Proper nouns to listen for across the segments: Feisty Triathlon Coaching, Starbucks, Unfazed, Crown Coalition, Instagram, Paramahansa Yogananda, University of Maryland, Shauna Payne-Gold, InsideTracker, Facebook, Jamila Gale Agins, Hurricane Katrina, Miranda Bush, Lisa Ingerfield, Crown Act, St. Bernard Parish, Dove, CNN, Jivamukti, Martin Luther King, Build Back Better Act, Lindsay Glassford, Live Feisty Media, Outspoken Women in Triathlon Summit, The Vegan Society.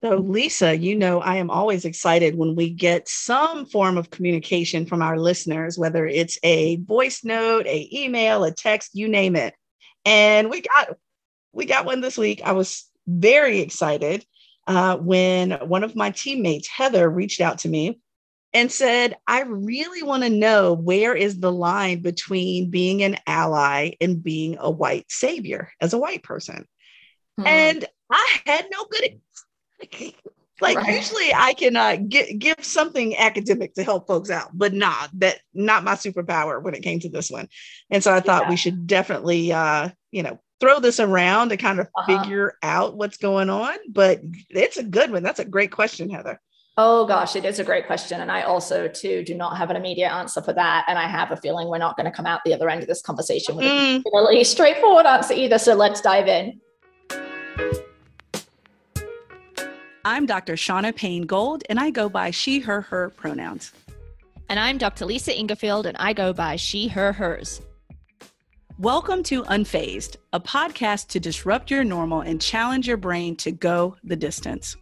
So Lisa, you know, I am always excited when we get some form of communication from our listeners, whether it's a voice note, an email, a text, you name it. And we got one this week. I was very excited when one of my teammates, Heather, reached out to me and said, I really want to know, where is the line between being an ally and being a white savior as a white person? Hmm. And I had no good... Like, right. Usually I can give something academic to help folks out, but not my superpower when it came to this one. And so I thought we should definitely, throw this around to kind of figure out what's going on. But it's a good one. That's a great question, Heather. Oh gosh, it is a great question. And I also too do not have an immediate answer for that. And I have a feeling we're not going to come out the other end of this conversation with a particularly straightforward answer either. So let's dive in. I'm Dr. Shauna Payne-Gold, and I go by she, her, her pronouns. And I'm Dr. Lisa Ingerfield, and I go by she, her, hers. Welcome to Unfazed, a podcast to disrupt your normal and challenge your brain to go the distance.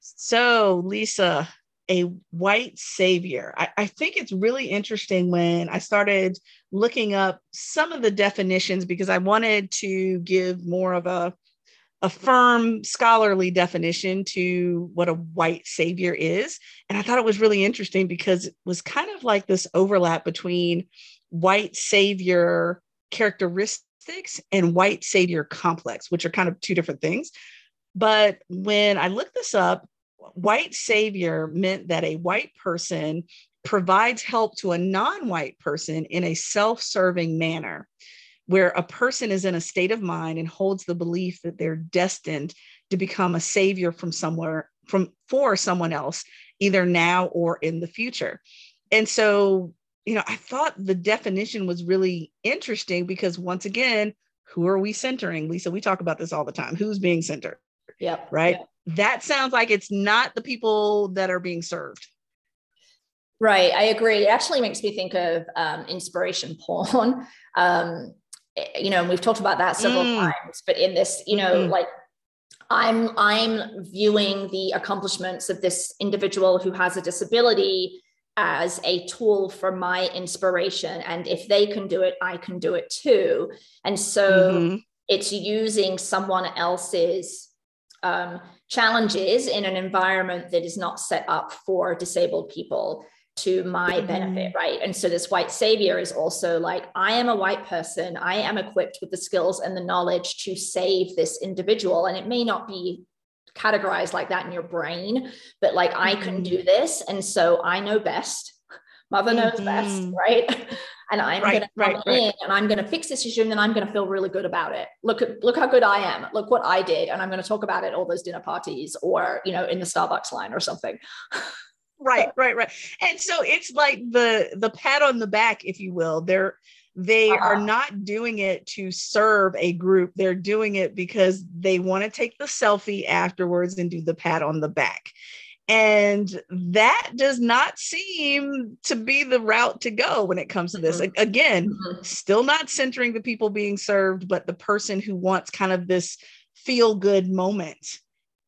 So, Lisa, a white savior. I think it's really interesting when I started looking up some of the definitions, because I wanted to give more of a firm scholarly definition to what a white savior is. And I thought it was really interesting because it was kind of like this overlap between white savior characteristics and white savior complex, which are kind of two different things. But when I looked this up, white savior meant that a white person provides help to a non-white person in a self-serving manner, where a person is in a state of mind and holds the belief that they're destined to become a savior for someone else, either now or in the future. And so, I thought the definition was really interesting because, once again, who are we centering? Lisa, we talk about this all the time. Who's being centered? Yep. Right. Yep. That sounds like it's not the people that are being served. Right. I agree. It actually makes me think of inspiration porn. And we've talked about that several times, but in this, like I'm viewing the accomplishments of this individual who has a disability as a tool for my inspiration. And if they can do it, I can do it too. And so it's using someone else's challenges in an environment that is not set up for disabled people to my benefit, right? And so this white savior is also like, I am a white person. I am equipped with the skills and the knowledge to save this individual. And it may not be categorized like that in your brain, but like, I can do this. And so I know best. Mother knows best, right? And I'm going to come in and I'm going to fix this issue, and then I'm going to feel really good about it. Look how good I am. Look what I did. And I'm going to talk about it at all those dinner parties or, in the Starbucks line or something. Right. And so it's like the pat on the back, if you will. They are not doing it to serve a group. They're doing it because they want to take the selfie afterwards and do the pat on the back. And that does not seem to be the route to go when it comes to this. Again, still not centering the people being served, but the person who wants kind of this feel-good moment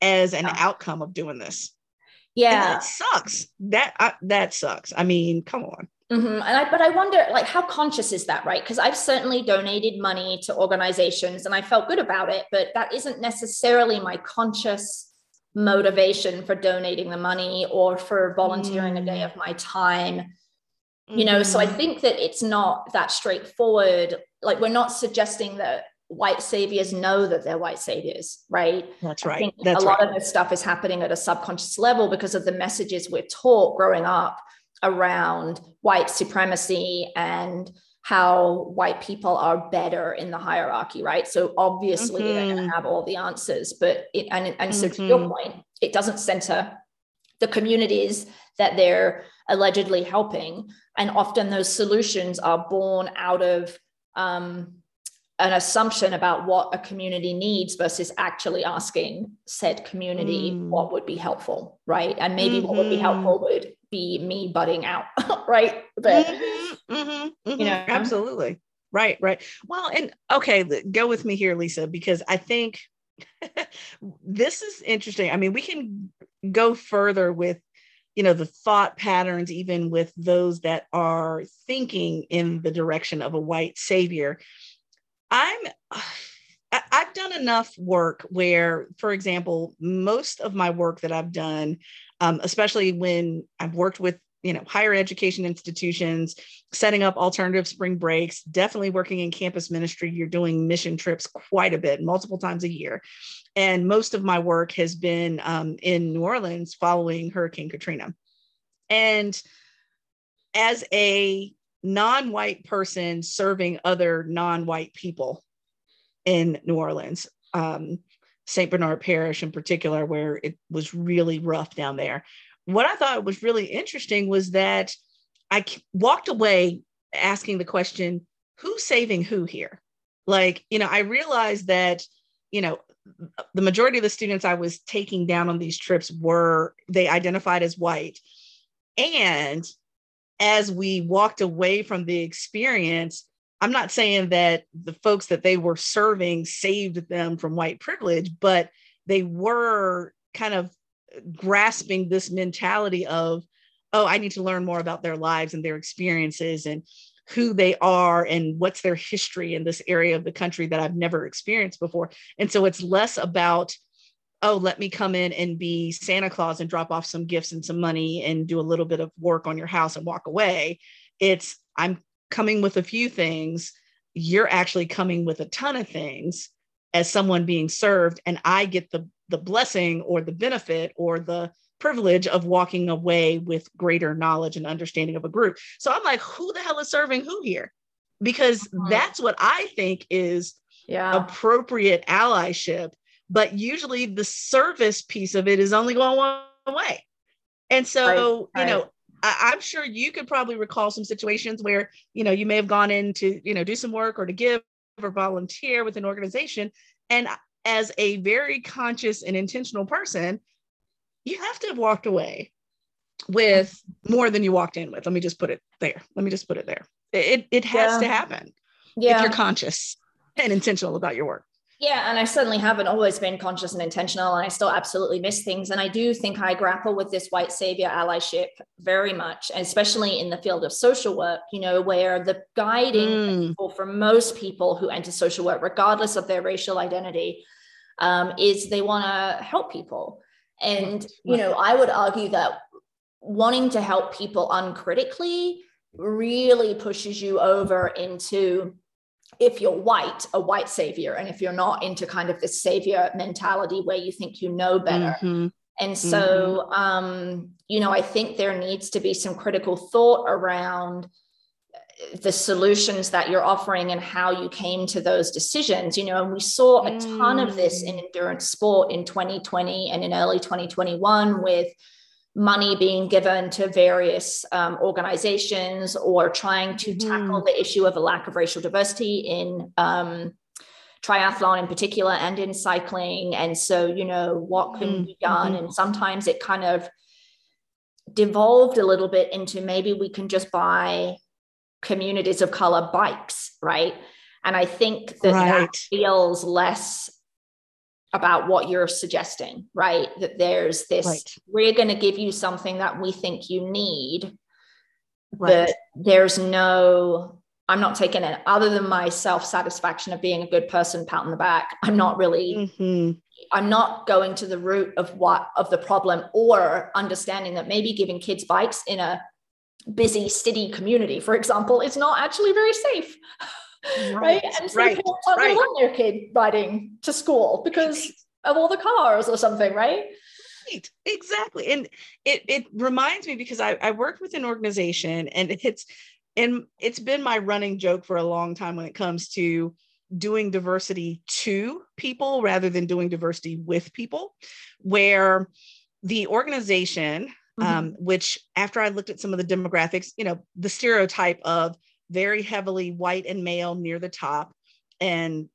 as an outcome of doing this. Yeah. And that sucks. That sucks. I mean, come on. But I wonder, like, how conscious is that, right? Because I've certainly donated money to organizations and I felt good about it, but that isn't necessarily my conscious motivation for donating the money or for volunteering a day of my time, so I think that it's not that straightforward. Like, we're not suggesting that white saviors know that they're white saviors, right? That's right. I think a lot of this stuff is happening at a subconscious level because of the messages we're taught growing up around white supremacy and how white people are better in the hierarchy, right? So obviously they're going to have all the answers, but so to your point, it doesn't center the communities that they're allegedly helping. And often those solutions are born out of an assumption about what a community needs versus actually asking said community what would be helpful, right? And maybe what would be helpful would be me butting out, right? But, mm-hmm, mm-hmm, mm-hmm. You know, absolutely. Right, right. Well, and okay, go with me here, Lisa, because I think this is interesting. I mean, we can go further with, you know, the thought patterns, even with those that are thinking in the direction of a white savior. I've done enough work where, for example, most of my work that I've done, especially when I've worked with, you know, higher education institutions, setting up alternative spring breaks, definitely working in campus ministry, you're doing mission trips quite a bit, multiple times a year. And most of my work has been in New Orleans following Hurricane Katrina. And as a non-white person serving other non-white people in New Orleans, St. Bernard Parish in particular, where it was really rough down there, what I thought was really interesting was that I walked away asking the question, who's saving who here? Like, you know, I realized that, you know, the majority of the students I was taking down on these trips were, they identified as white. And as we walked away from the experience, I'm not saying that the folks that they were serving saved them from white privilege, but they were kind of grasping this mentality of, oh, I need to learn more about their lives and their experiences and who they are and what's their history in this area of the country that I've never experienced before. And so it's less about, oh, let me come in and be Santa Claus and drop off some gifts and some money and do a little bit of work on your house and walk away. It's, I'm coming with a few things. You're actually coming with a ton of things as someone being served, and I get the blessing or the benefit or the privilege of walking away with greater knowledge and understanding of a group. So I'm like, who the hell is serving who here? Because that's what I think is appropriate allyship. But usually the service piece of it is only going one way. And so, right. You know, I'm sure you could probably recall some situations where, you know, you may have gone in to, you know, do some work or to give or volunteer with an organization. And as a very conscious and intentional person, you have to have walked away with more than you walked in with. Let me just put it there. It has to happen if you're conscious and intentional about your work. Yeah. And I certainly haven't always been conscious and intentional, and I still absolutely miss things. And I do think I grapple with this white savior allyship very much, especially in the field of social work, you know, where the guiding principle for most people who enter social work, regardless of their racial identity, is they want to help people. And, you know, I would argue that wanting to help people uncritically really pushes you over into, if you're white, a white savior, and if you're not, into kind of this savior mentality where you think you know better. Mm-hmm. And so, you know, I think there needs to be some critical thought around the solutions that you're offering and how you came to those decisions, you know. And we saw a ton of this in endurance sport in 2020 and in early 2021 with money being given to various organizations or trying to tackle the issue of a lack of racial diversity in triathlon in particular and in cycling. And so, you know, what can be done? And sometimes it kind of devolved a little bit into, maybe we can just buy communities of color bikes, right? And I think that that feels less about what you're suggesting, right? That there's this, we're going to give you something that we think you need, but there's no, I'm not taking it other than my self-satisfaction of being a good person, pat on the back. I'm not really, I'm not going to the root of what, of the problem, or understanding that maybe giving kids bikes in a busy city community, for example, is not actually very safe. Right. And so people don't want their kid riding to school because of all the cars or something, right? Right. Exactly. And it reminds me, because I worked with an organization, and it's been my running joke for a long time when it comes to doing diversity to people rather than doing diversity with people, where the organization, which, after I looked at some of the demographics, you know, the stereotype of very heavily white and male near the top and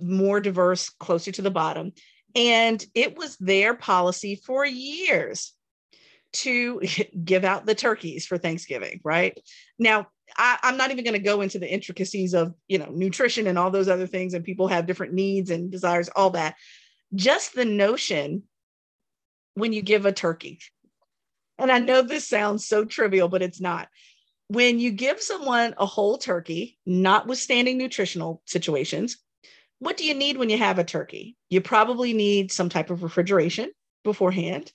more diverse closer to the bottom. And it was their policy for years to give out the turkeys for Thanksgiving, right? Now, I'm not even going to go into the intricacies of, you know, nutrition and all those other things, and people have different needs and desires, all that. Just the notion when you give a turkey, and I know this sounds so trivial, but it's not. When you give someone a whole turkey, notwithstanding nutritional situations, what do you need when you have a turkey? You probably need some type of refrigeration beforehand.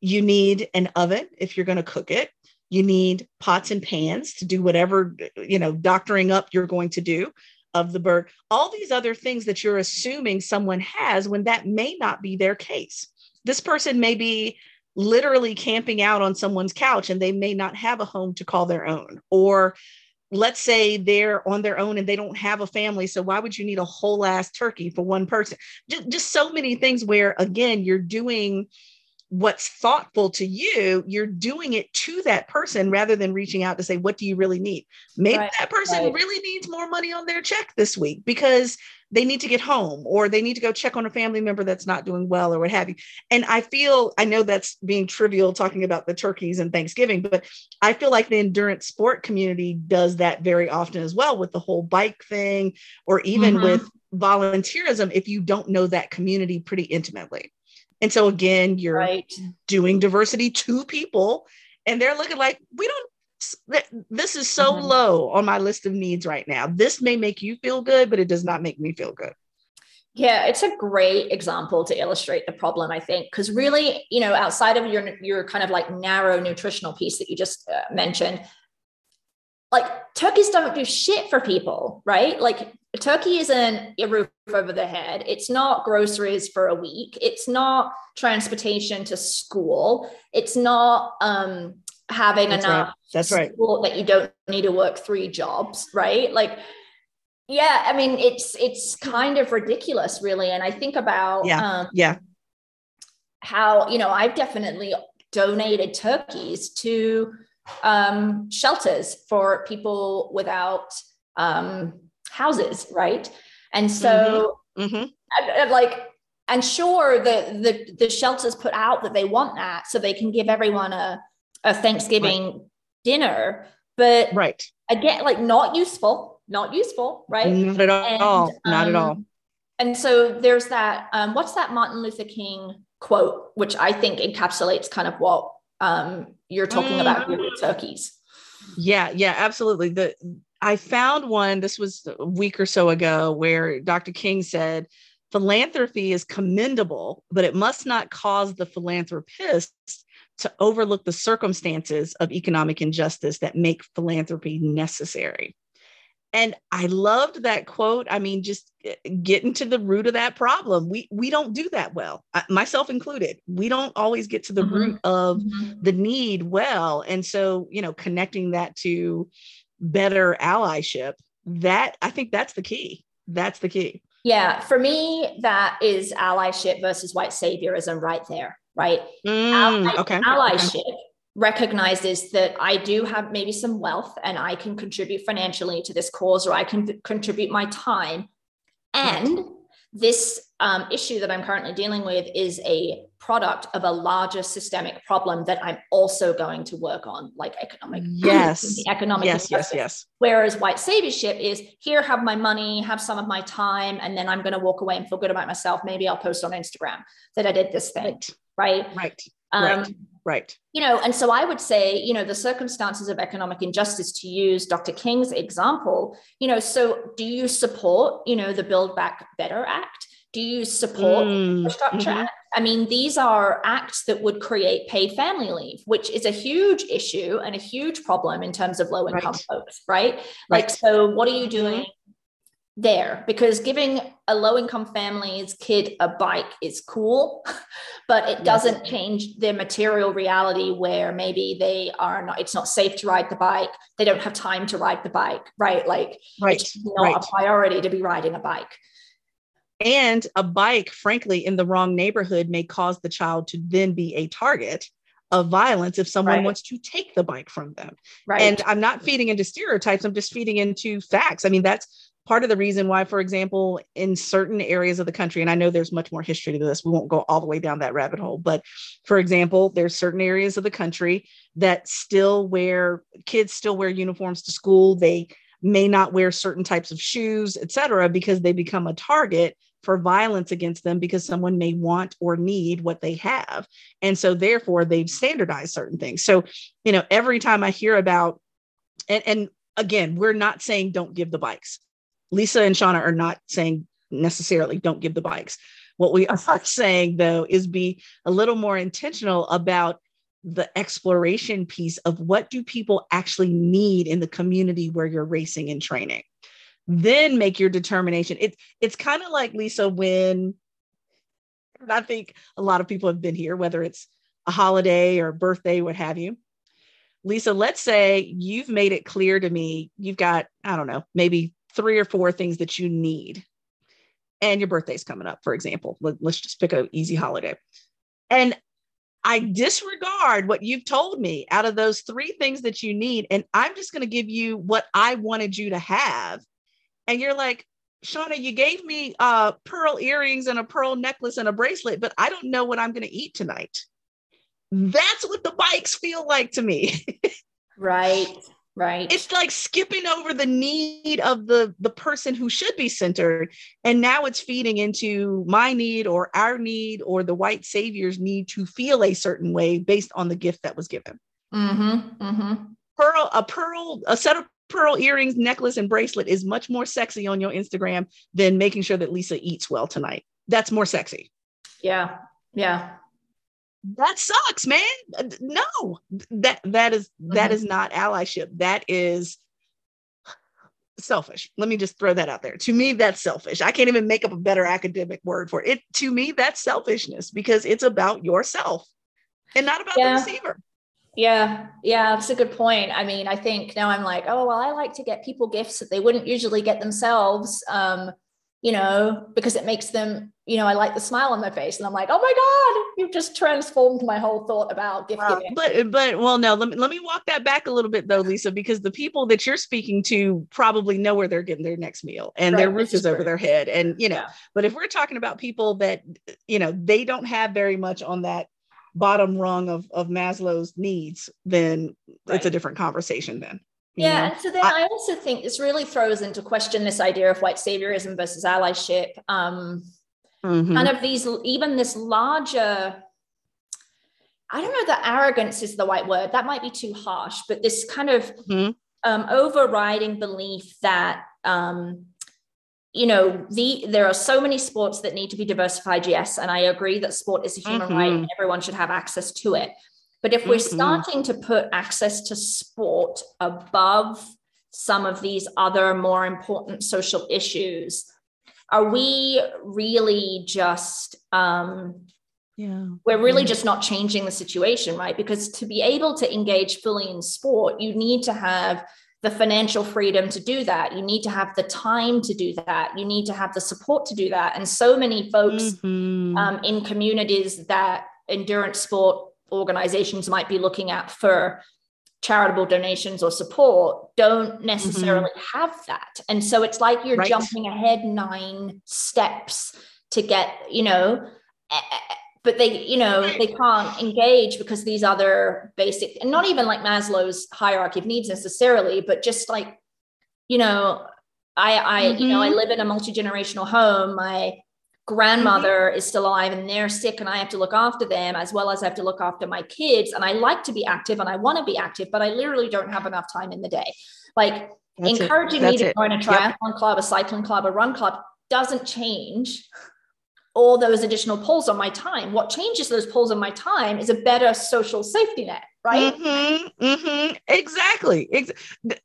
You need an oven if you're going to cook it. You need pots and pans to do whatever, you know, doctoring up you're going to do of the bird. All these other things that you're assuming someone has when that may not be their case. This person may be literally camping out on someone's couch and they may not have a home to call their own, or let's say they're on their own and they don't have a family. So why would you need a whole ass turkey for one person? Just so many things where, again, you're doing what's thoughtful to you, you're doing it to that person rather than reaching out to say, what do you really need? Maybe that person really needs more money on their check this week because they need to get home, or they need to go check on a family member that's not doing well, or what have you. And I know that's being trivial talking about the turkeys and Thanksgiving, but I feel like the endurance sport community does that very often as well, with the whole bike thing, or even with volunteerism, if you don't know that community pretty intimately. And so again, you're doing diversity to people and they're looking like, this is so low on my list of needs right now. This may make you feel good, but it does not make me feel good. Yeah. It's a great example to illustrate the problem, I think, because really, you know, outside of your kind of like narrow nutritional piece that you just mentioned, like turkeys don't do shit for people, right? Like a turkey isn't a roof over their head. It's not groceries for a week. It's not transportation to school. It's not having enough support that you don't need to work three jobs, right? Like, yeah, I mean, it's kind of ridiculous, really. And I think about how, you know, I've definitely donated turkeys to shelters for people without houses, right? And so and sure, the shelters put out that they want that so they can give everyone a Thanksgiving dinner, but again, like not useful, right? Not at all. Not at all. And so there's that, what's that Martin Luther King quote, which I think encapsulates kind of what you're talking about here with turkeys. Yeah, absolutely. I found one, this was a week or so ago, where Dr. King said, philanthropy is commendable, but it must not cause the philanthropist to overlook the circumstances of economic injustice that make philanthropy necessary. And I loved that quote. I mean, just getting to the root of that problem. We don't do that well, myself included. We don't always get to the root of the need well. And so, you know, connecting that to better allyship, that I think that's the key. That's the key. Yeah. For me, that is allyship versus white saviorism right there. Right. Allyship recognizes that I do have maybe some wealth and I can contribute financially to this cause, or I can contribute my time. And this issue that I'm currently dealing with is a product of a larger systemic problem that I'm also going to work on, like economic. Whereas white saviorship is, here, have my money, have some of my time, and then I'm going to walk away and feel good about myself. Maybe I'll post on Instagram that I did this thing. Right. You know, and so I would say, you know, the circumstances of economic injustice, to use Dr. King's example, you know, so do you support, you know, the Build Back Better Act? Do you support infrastructure? I mean, these are acts that would create paid family leave, which is a huge issue and a huge problem in terms of low income folks, right? Like, so what are you doing there? Because giving a low income family's kid a bike is cool, but it doesn't change their material reality where maybe it's not safe to ride the bike. They don't have time to ride the bike, right? Like it's not a priority to be riding a bike. And a bike, frankly, in the wrong neighborhood may cause the child to then be a target of violence if someone wants to take the bike from them. And I'm not feeding into stereotypes. I'm just feeding into facts. I mean, that's part of the reason why, for example, in certain areas of the country, and I know there's much more history to this, we won't go all the way down that rabbit hole, but for example, there's certain areas of the country that kids still wear uniforms to school. They may not wear certain types of shoes, et cetera, because they become a target for violence against them because someone may want or need what they have. And so therefore they've standardized certain things. So, you know, every time I hear about, and again, we're not saying don't give the bikes. Lisa and Shauna are not saying necessarily don't give the bikes. What we are saying, though, is be a little more intentional about the exploration piece of what do people actually need in the community where you're racing and training. Then make your determination. It's kind of like, Lisa, when I think a lot of people have been here, whether it's a holiday or a birthday, what have you. Lisa, let's say you've made it clear to me, you've got, I don't know, maybe 3 or 4 things that you need, and your birthday's coming up, for example. Let's just pick an easy holiday. And I disregard what you've told me out of those 3 things that you need. And I'm just going to give you what I wanted you to have. And you're like, Shauna, you gave me pearl earrings and a pearl necklace and a bracelet, but I don't know what I'm going to eat tonight. That's what the bikes feel like to me. Right. Right. It's like skipping over the need of the person who should be centered. And now it's feeding into my need or our need or the white savior's need to feel a certain way based on the gift that was given. Mm-hmm, mm-hmm. A set of pearl earrings, necklace, and bracelet is much more sexy on your Instagram than making sure that Lisa eats well tonight. That's more sexy. Yeah. Yeah. That sucks, man. No, that is not allyship. That is selfish. Let me just throw that out there. To me, that's selfish. I can't even make up a better academic word for it. To me, that's selfishness because it's about yourself and not about the receiver. Yeah. Yeah. That's a good point. I mean, I think now I'm like, oh, well, I like to get people gifts that they wouldn't usually get themselves. You know, because it makes them, you know, I like the smile on my face, and I'm like, oh my God, you've just transformed my whole thought about gift giving. Let me walk that back a little bit though, Lisa, because the people that you're speaking to probably know where they're getting their next meal and their roof is over their head. And, you know, but if we're talking about people that, you know, they don't have very much on that bottom rung of Maslow's needs, then it's a different conversation then. Yeah. And so then I also think this really throws into question this idea of white saviorism versus allyship. Kind of these, even this larger, I don't know that arrogance is the right word. That might be too harsh, but this kind of overriding belief that, you know, there are so many sports that need to be diversified. Yes. And I agree that sport is a human right and everyone should have access to it. But if we're starting to put access to sport above some of these other more important social issues, are we really just, we're really just not changing the situation, right? Because to be able to engage fully in sport, you need to have the financial freedom to do that. You need to have the time to do that. You need to have the support to do that. And so many folks in communities that endurance sport organizations might be looking at for charitable donations or support don't necessarily have that. And so it's like you're jumping ahead 9 steps to get, you know, but they, you know, they can't engage because these other basic, and not even like Maslow's hierarchy of needs necessarily, but just like, you know, I live in a multi-generational home. My grandmother is still alive and they're sick and I have to look after them as well as I have to look after my kids. And I like to be active and I want to be active, but I literally don't have enough time in the day. Like encouraging me to join a triathlon club, a cycling club, a run club doesn't change all those additional pulls on my time. What changes those pulls on my time is a better social safety net, right? Exactly.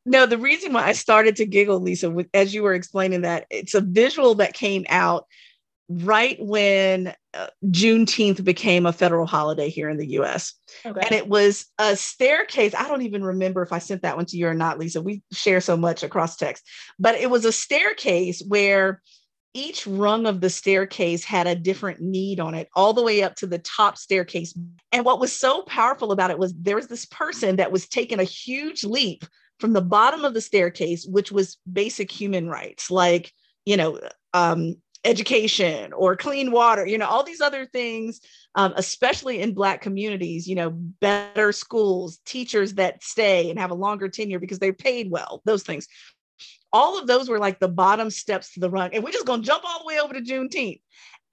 No, the reason why I started to giggle, Lisa, as you were explaining that, it's a visual that came out right when Juneteenth became a federal holiday here in the US. Okay. And it was a staircase. I don't even remember if I sent that one to you or not, Lisa. We share so much across text, but it was a staircase where each rung of the staircase had a different need on it, all the way up to the top staircase. And what was so powerful about it was there was this person that was taking a huge leap from the bottom of the staircase, which was basic human rights, like, you know, education or clean water, you know, all these other things, especially in Black communities, you know, better schools, teachers that stay and have a longer tenure because they're paid well, those things. All of those were like the bottom steps to the rung. And we're just going to jump all the way over to Juneteenth.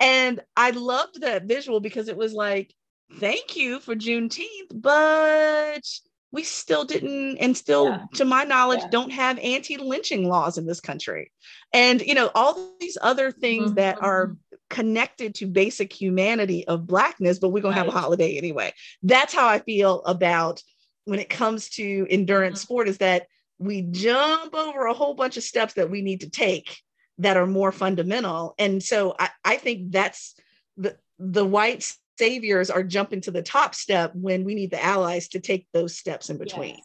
And I loved that visual because it was like, thank you for Juneteenth, but we still didn't, and still, to my knowledge, don't have anti-lynching laws in this country. And, you know, all these other things that are connected to basic humanity of Blackness, but we're going to have a holiday anyway. That's how I feel about when it comes to endurance sport, is that we jump over a whole bunch of steps that we need to take that are more fundamental. And so I think that's the white saviors are jumping to the top step when we need the allies to take those steps in between.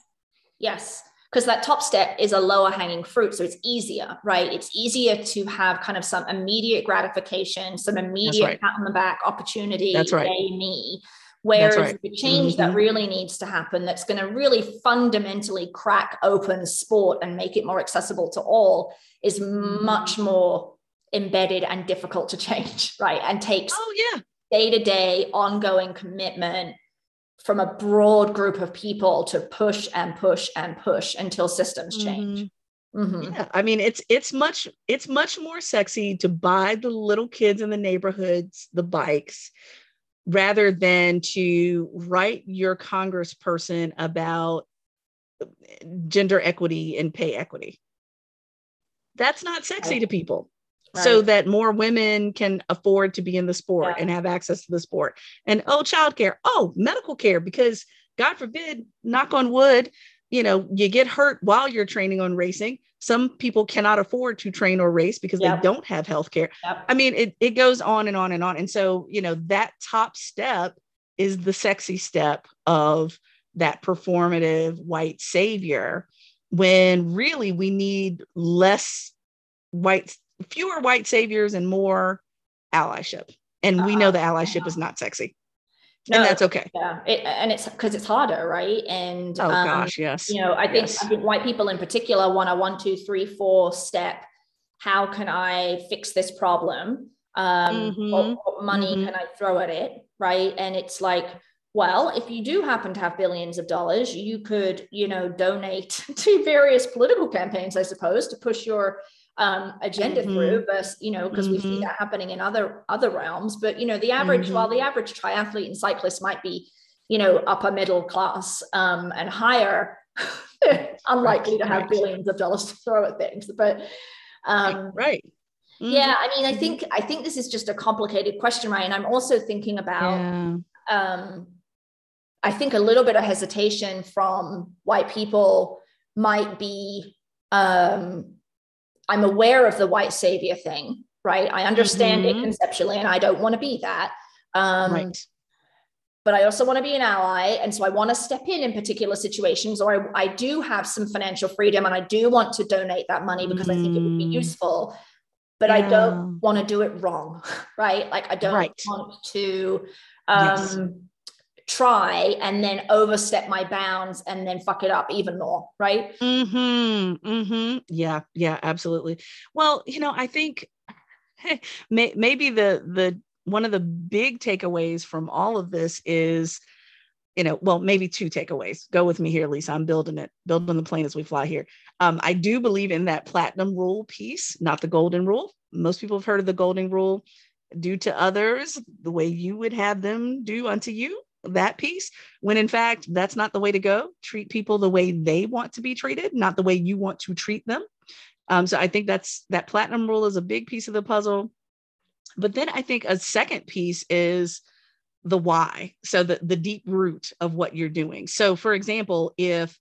Yes. Because that top step is a lower hanging fruit. So it's easier, right? It's easier to have kind of some immediate gratification, some immediate pat on the back opportunity. That's right. Yay, me. Whereas the change that really needs to happen, that's going to really fundamentally crack open sport and make it more accessible to all, is much more embedded and difficult to change, right? And takes day-to-day ongoing commitment from a broad group of people to push and push and push until systems change. Yeah, I mean, it's much more sexy to buy the little kids in the neighborhoods the bikes, rather than to write your congressperson about gender equity and pay equity. That's not sexy to people. Right. So that more women can afford to be in the sport and have access to the sport. And childcare, medical care, because God forbid, knock on wood, you know, you get hurt while you're training on racing. Some people cannot afford to train or race because they don't have healthcare. I mean, it goes on and on and on. And so, you know, that top step is the sexy step of that performative white savior, when really we need fewer white saviors and more allyship. And we know the allyship is not sexy. No, and that's okay. Yeah. And it's because it's harder, right? And you know, I think white people in particular want a 1, 2, 3, 4 step. How can I fix this problem? What money can I throw at it? Right. And it's like, well, if you do happen to have billions of dollars, you could, you know, donate to various political campaigns, I suppose, to push your agenda through, versus, you know, because we see that happening in other realms. But, you know, the average, while the average triathlete and cyclist might be, you know, upper middle class and higher, unlikely to have billions of dollars to throw at things. But yeah, I mean, I think this is just a complicated question, right? And I'm also thinking about I think a little bit of hesitation from white people might be, I'm aware of the white savior thing, right? I understand it conceptually, and I don't want to be that. But I also want to be an ally. And so I want to step in particular situations, or I do have some financial freedom and I do want to donate that money because I think it would be useful, but I don't want to do it wrong, right? Like I don't want to try and then overstep my bounds and then fuck it up even more. Right. Yeah, absolutely. Well, you know, I think maybe the one of the big takeaways from all of this is, you know, well, maybe two takeaways. Go with me here, Lisa. I'm building the plane as we fly here. I do believe in that platinum rule piece, not the golden rule. Most people have heard of the golden rule: do to others the way you would have them do unto you. That piece, when in fact, that's not the way to go. Treat people the way they want to be treated, not the way you want to treat them. So I think that platinum rule is a big piece of the puzzle. But then I think a second piece is the why. So the deep root of what you're doing. So for example, if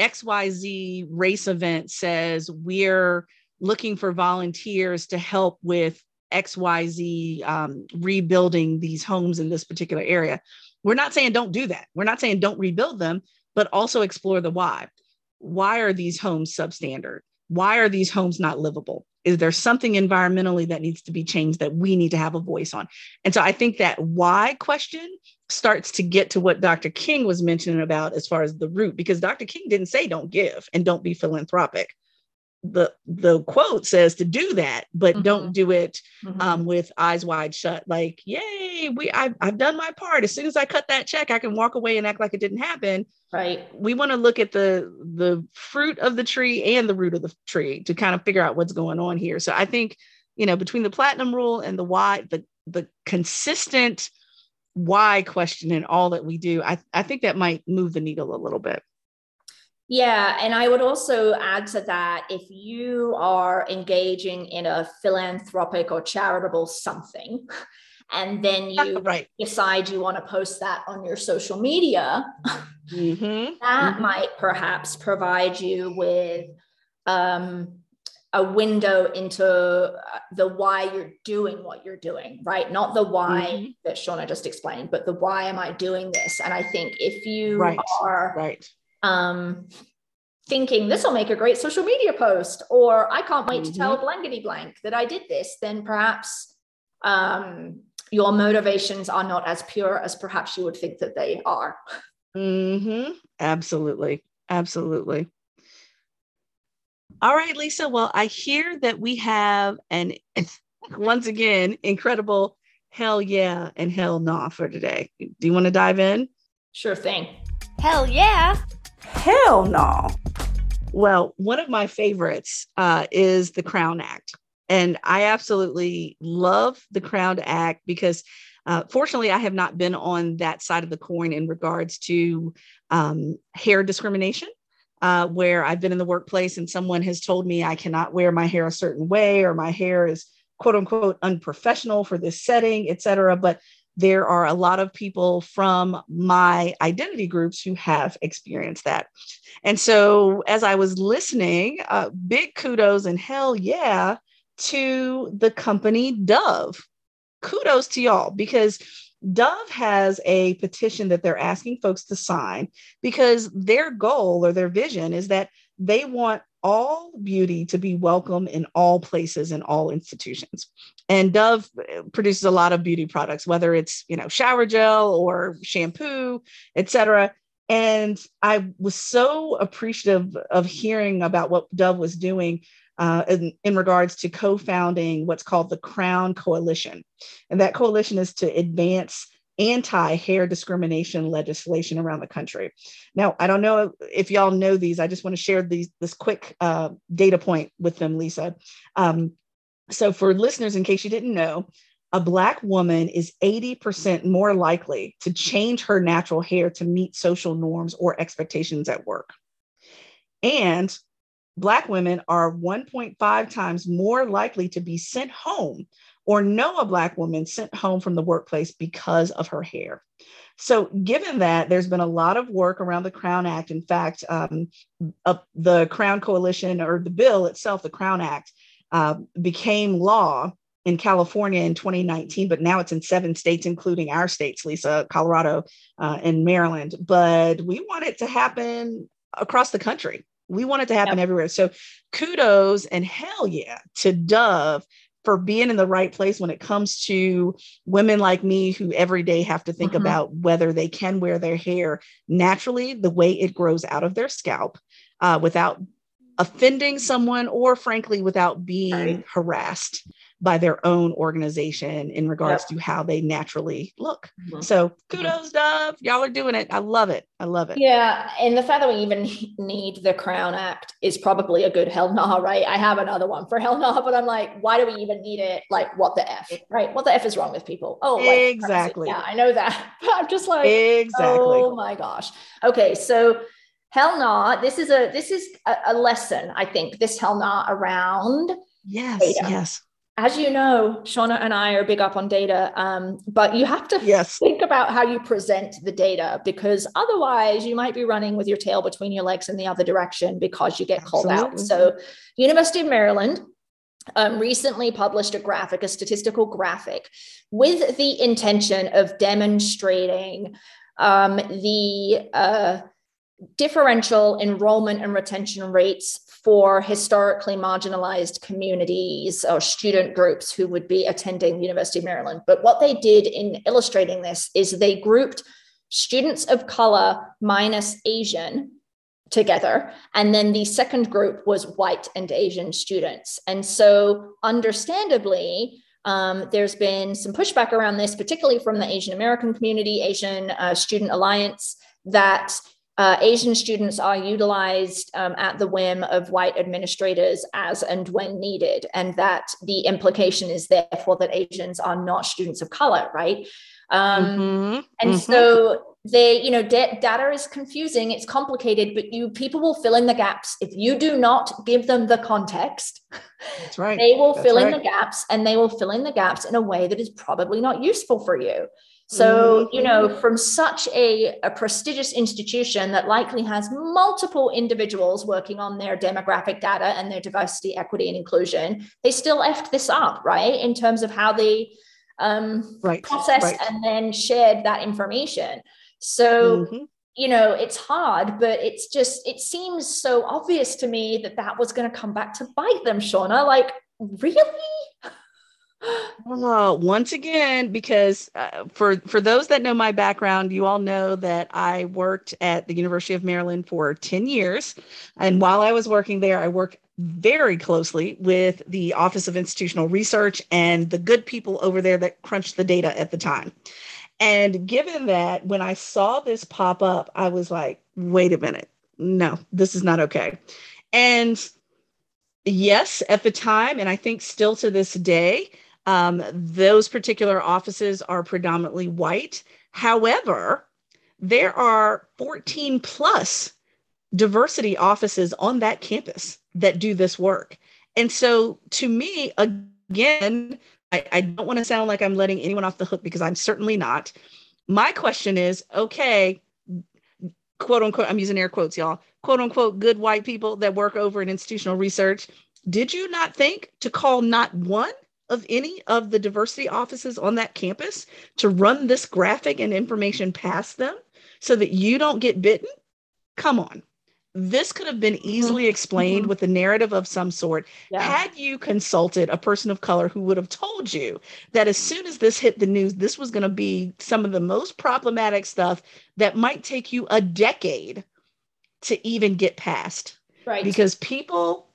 XYZ race event says we're looking for volunteers to help with XYZ rebuilding these homes in this particular area, we're not saying don't do that. We're not saying don't rebuild them, but also explore the why. Why are these homes substandard? Why are these homes not livable? Is there something environmentally that needs to be changed that we need to have a voice on? And so I think that why question starts to get to what Dr. King was mentioning about as far as the root, because Dr. King didn't say don't give and don't be philanthropic. The quote says to do that, but don't do it with eyes wide shut. Like, yay, I've done my part. As soon as I cut that check, I can walk away and act like it didn't happen. Right. We want to look at the fruit of the tree and the root of the tree to kind of figure out what's going on here. So I think, you know, between the platinum rule and the why, the consistent why question in all that we do, I think that might move the needle a little bit. Yeah. And I would also add to that, if you are engaging in a philanthropic or charitable something, and then you decide you want to post that on your social media, that might perhaps provide you with a window into the why you're doing what you're doing, right? Not the why that Shauna just explained, but the why am I doing this? And I think if you are... thinking this will make a great social media post, or I can't wait to tell blankety blank that I did this, then perhaps your motivations are not as pure as perhaps you would think that they are. Absolutely. Absolutely. All right, Lisa. Well, I hear that we have an, once again, incredible hell yeah and hell nah for today. Do you want to dive in? Sure thing. Hell yeah. Hell no. Well, one of my favorites is the Crown Act. And I absolutely love the Crown Act because fortunately, I have not been on that side of the coin in regards to hair discrimination, where I've been in the workplace and someone has told me I cannot wear my hair a certain way, or my hair is quote unquote unprofessional for this setting, et cetera. But there are a lot of people from my identity groups who have experienced that. And so as I was listening, big kudos and hell yeah to the company Dove. Kudos to y'all, because Dove has a petition that they're asking folks to sign, because their goal or their vision is that they want all beauty to be welcome in all places and in all institutions. And Dove produces a lot of beauty products, whether it's, you know, shower gel or shampoo, et cetera. And I was so appreciative of hearing about what Dove was doing in regards to co-founding what's called the Crown Coalition. And that coalition is to advance anti-hair discrimination legislation around the country. Now, I don't know if y'all know these. I just want to share this quick data point with them, Lisa. So for listeners, in case you didn't know, a Black woman is 80% more likely to change her natural hair to meet social norms or expectations at work. And Black women are 1.5 times more likely to be sent home or know a Black woman sent home from the workplace because of her hair. So given that, there's been a lot of work around the Crown Act. In fact, the Crown Coalition, or the bill itself, the Crown Act, became law in California in 2019, but now it's in 7 states, including our states, Lisa, Colorado, and Maryland. But we want it to happen across the country. We want it to happen everywhere. So kudos and hell yeah to Dove for being in the right place when it comes to women like me who every day have to think about whether they can wear their hair naturally, the way it grows out of their scalp, without offending someone, or frankly, without being harassed by their own organization in regards to how they naturally look. So kudos, Dove. Y'all are doing it. I love it. I love it. Yeah. And the fact that we even need the Crown Act is probably a good hell nah, right? I have another one for hell nah, but I'm like, why do we even need it? Like, what the F, right? What the F is wrong with people? Oh, like, exactly. Yeah, I know that. But I'm just like, exactly. Oh my gosh. Okay. So hell nah, this is a lesson, I think, this hell nah around. Yes. Data. Yes. As you know, Shauna and I are big up on data, but you have to think about how you present the data, because otherwise you might be running with your tail between your legs in the other direction because you get called out. So University of Maryland recently published a statistical graphic with the intention of demonstrating the differential enrollment and retention rates for historically marginalized communities or student groups who would be attending the University of Maryland. But what they did in illustrating this is they grouped students of color minus Asian together. And then the second group was white and Asian students. And so understandably, there's been some pushback around this, particularly from the Asian American community, Asian Student Alliance, that Asian students are utilized at the whim of white administrators as and when needed. And that the implication is therefore that Asians are not students of color, right? So they, data is confusing, it's complicated, but people will fill in the gaps. If you do not give them the context, that's right. They will fill in the gaps, and they will fill in the gaps in a way that is probably not useful for you. So, from such a prestigious institution that likely has multiple individuals working on their demographic data and their diversity, equity, and inclusion, they still effed this up, right? In terms of how they processed and then shared that information. So, it's hard, but it seems so obvious to me that was going to come back to bite them, Shauna. Like, really? Once again, because for those that know my background, you all know that I worked at the University of Maryland for 10 years. And while I was working there, I worked very closely with the Office of Institutional Research and the good people over there that crunched the data at the time. And given that, when I saw this pop up, I was like, wait a minute, no, this is not okay. And yes, at the time, and I think still to this day, those particular offices are predominantly white. However, there are 14 plus diversity offices on that campus that do this work. And so to me, again, I don't want to sound like I'm letting anyone off the hook, because I'm certainly not. My question is, okay, quote unquote, I'm using air quotes, y'all, quote unquote, good white people that work over in institutional research, did you not think to call not one of any of the diversity offices on that campus to run this graphic and information past them so that you don't get bitten? Come on. This could have been easily explained with a narrative of some sort. Yeah. Had you consulted a person of color who would have told you that as soon as this hit the news, this was going to be some of the most problematic stuff that might take you a decade to even get past. Right. Because people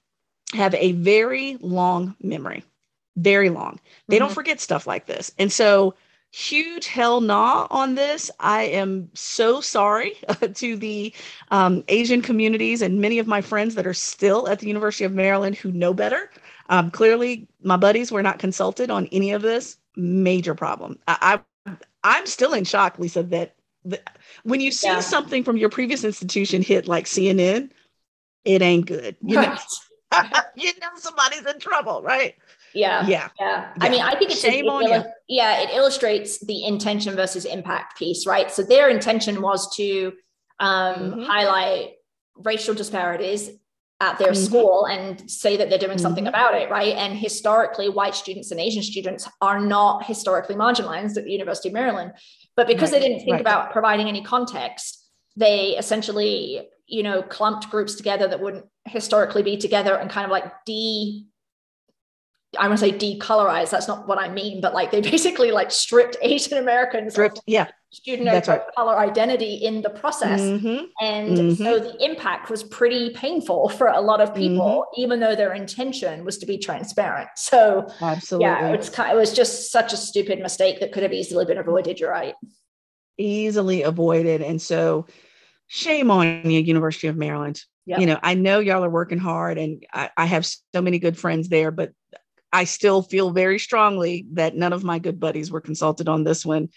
have a very long memory. Very long. They don't forget stuff like this. And so huge hell nah on this. I am so sorry to the Asian communities and many of my friends that are still at the University of Maryland who know better. Clearly, my buddies were not consulted on any of this. Major problem. I'm still in shock, Lisa, that when you see something from your previous institution hit like CNN, it ain't good. You know somebody's in trouble, right? Yeah. I mean, I think it's it illustrates the intention versus impact piece, right? So their intention was to highlight racial disparities at their school and say that they're doing something about it, right? And historically, white students and Asian students are not historically marginalized at the University of Maryland, but because they didn't think about providing any context, they essentially, clumped groups together that wouldn't historically be together and kind of like I want to say decolorize. That's not what I mean, but like they basically like stripped Asian Americans student of color identity in the process. And so the impact was pretty painful for a lot of people, even though their intention was to be transparent. So absolutely, it was just such a stupid mistake that could have easily been avoided. You're right. Easily avoided. And so shame on you, University of Maryland. Yep. I know y'all are working hard, and I have so many good friends there, but I still feel very strongly that none of my good buddies were consulted on this one.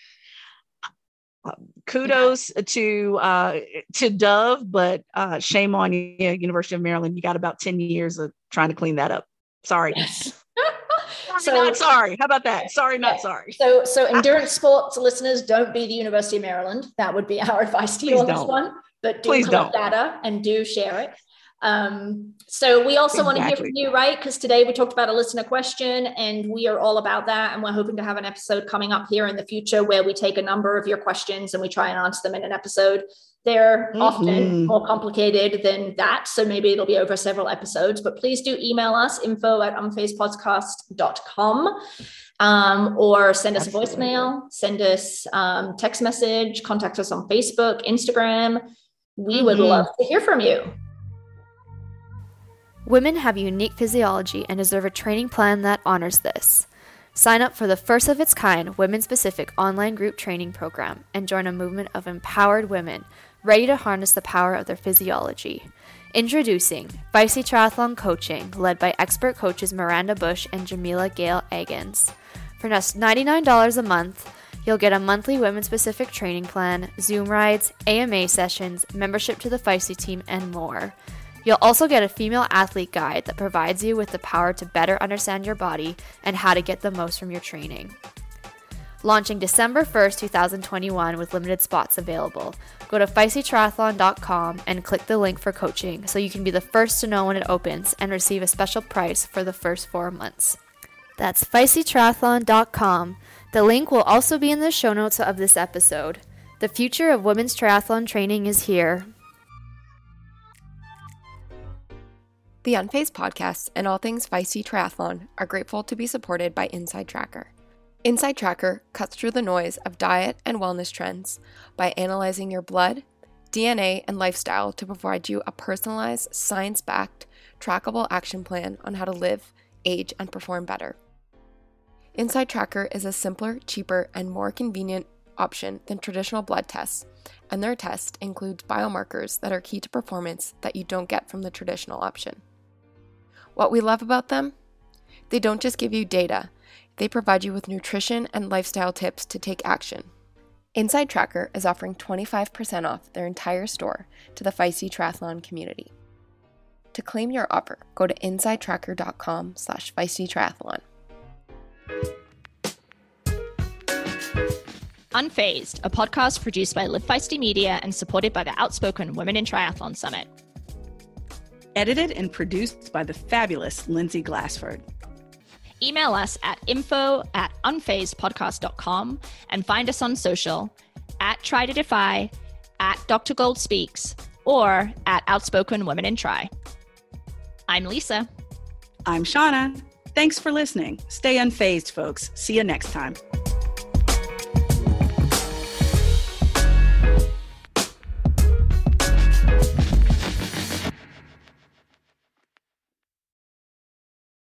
Kudos to Dove, but shame on you, University of Maryland. You got about 10 years of trying to clean that up. Sorry. Yes. Not sorry. How about that? Sorry, not sorry. So endurance sports listeners, don't be the University of Maryland. That would be our advice to you on this one. But do collect data and do share it. So we also want to hear from you, right? Because today we talked about a listener question, and we are all about that. And we're hoping to have an episode coming up here in the future where we take a number of your questions and we try and answer them in an episode. They're often more complicated than that. So maybe it'll be over several episodes, but please do email us info@unfazedpodcast.com, or send us a voicemail, send us text message, contact us on Facebook, Instagram. We would love to hear from you. Women have a unique physiology and deserve a training plan that honors this. Sign up for the first of its kind women-specific online group training program and join a movement of empowered women ready to harness the power of their physiology. Introducing Feisty Triathlon Coaching, led by expert coaches Miranda Bush and Jamila Gale Agins. For just $99 a month, you'll get a monthly women-specific training plan, Zoom rides, AMA sessions, membership to the Feisty team, and more. You'll also get a female athlete guide that provides you with the power to better understand your body and how to get the most from your training. Launching December 1st, 2021 with limited spots available. Go to FeistyTriathlon.com and click the link for coaching so you can be the first to know when it opens and receive a special price for the first 4 months. That's FeistyTriathlon.com. The link will also be in the show notes of this episode. The future of women's triathlon training is here. The Unfazed podcast and all things Feisty Triathlon are grateful to be supported by InsideTracker. InsideTracker cuts through the noise of diet and wellness trends by analyzing your blood, DNA, and lifestyle to provide you a personalized, science-backed, trackable action plan on how to live, age, and perform better. InsideTracker is a simpler, cheaper, and more convenient option than traditional blood tests, and their test includes biomarkers that are key to performance that you don't get from the traditional option. What we love about them? They don't just give you data, they provide you with nutrition and lifestyle tips to take action. InsideTracker is offering 25% off their entire store to the Feisty Triathlon community. To claim your offer, go to insidetracker.com/FeistyTriathlon. Unfazed, a podcast produced by Live Feisty Media and supported by the Outspoken Women in Triathlon Summit. Edited and produced by the fabulous Lindsay Glassford. Email us at info@unfazedpodcast.com and find us on social at Try to Defy, at Dr. Gold Speaks, or at Outspoken Women in Tri. I'm Lisa. I'm Shauna. Thanks for listening. Stay unfazed, folks. See you next time.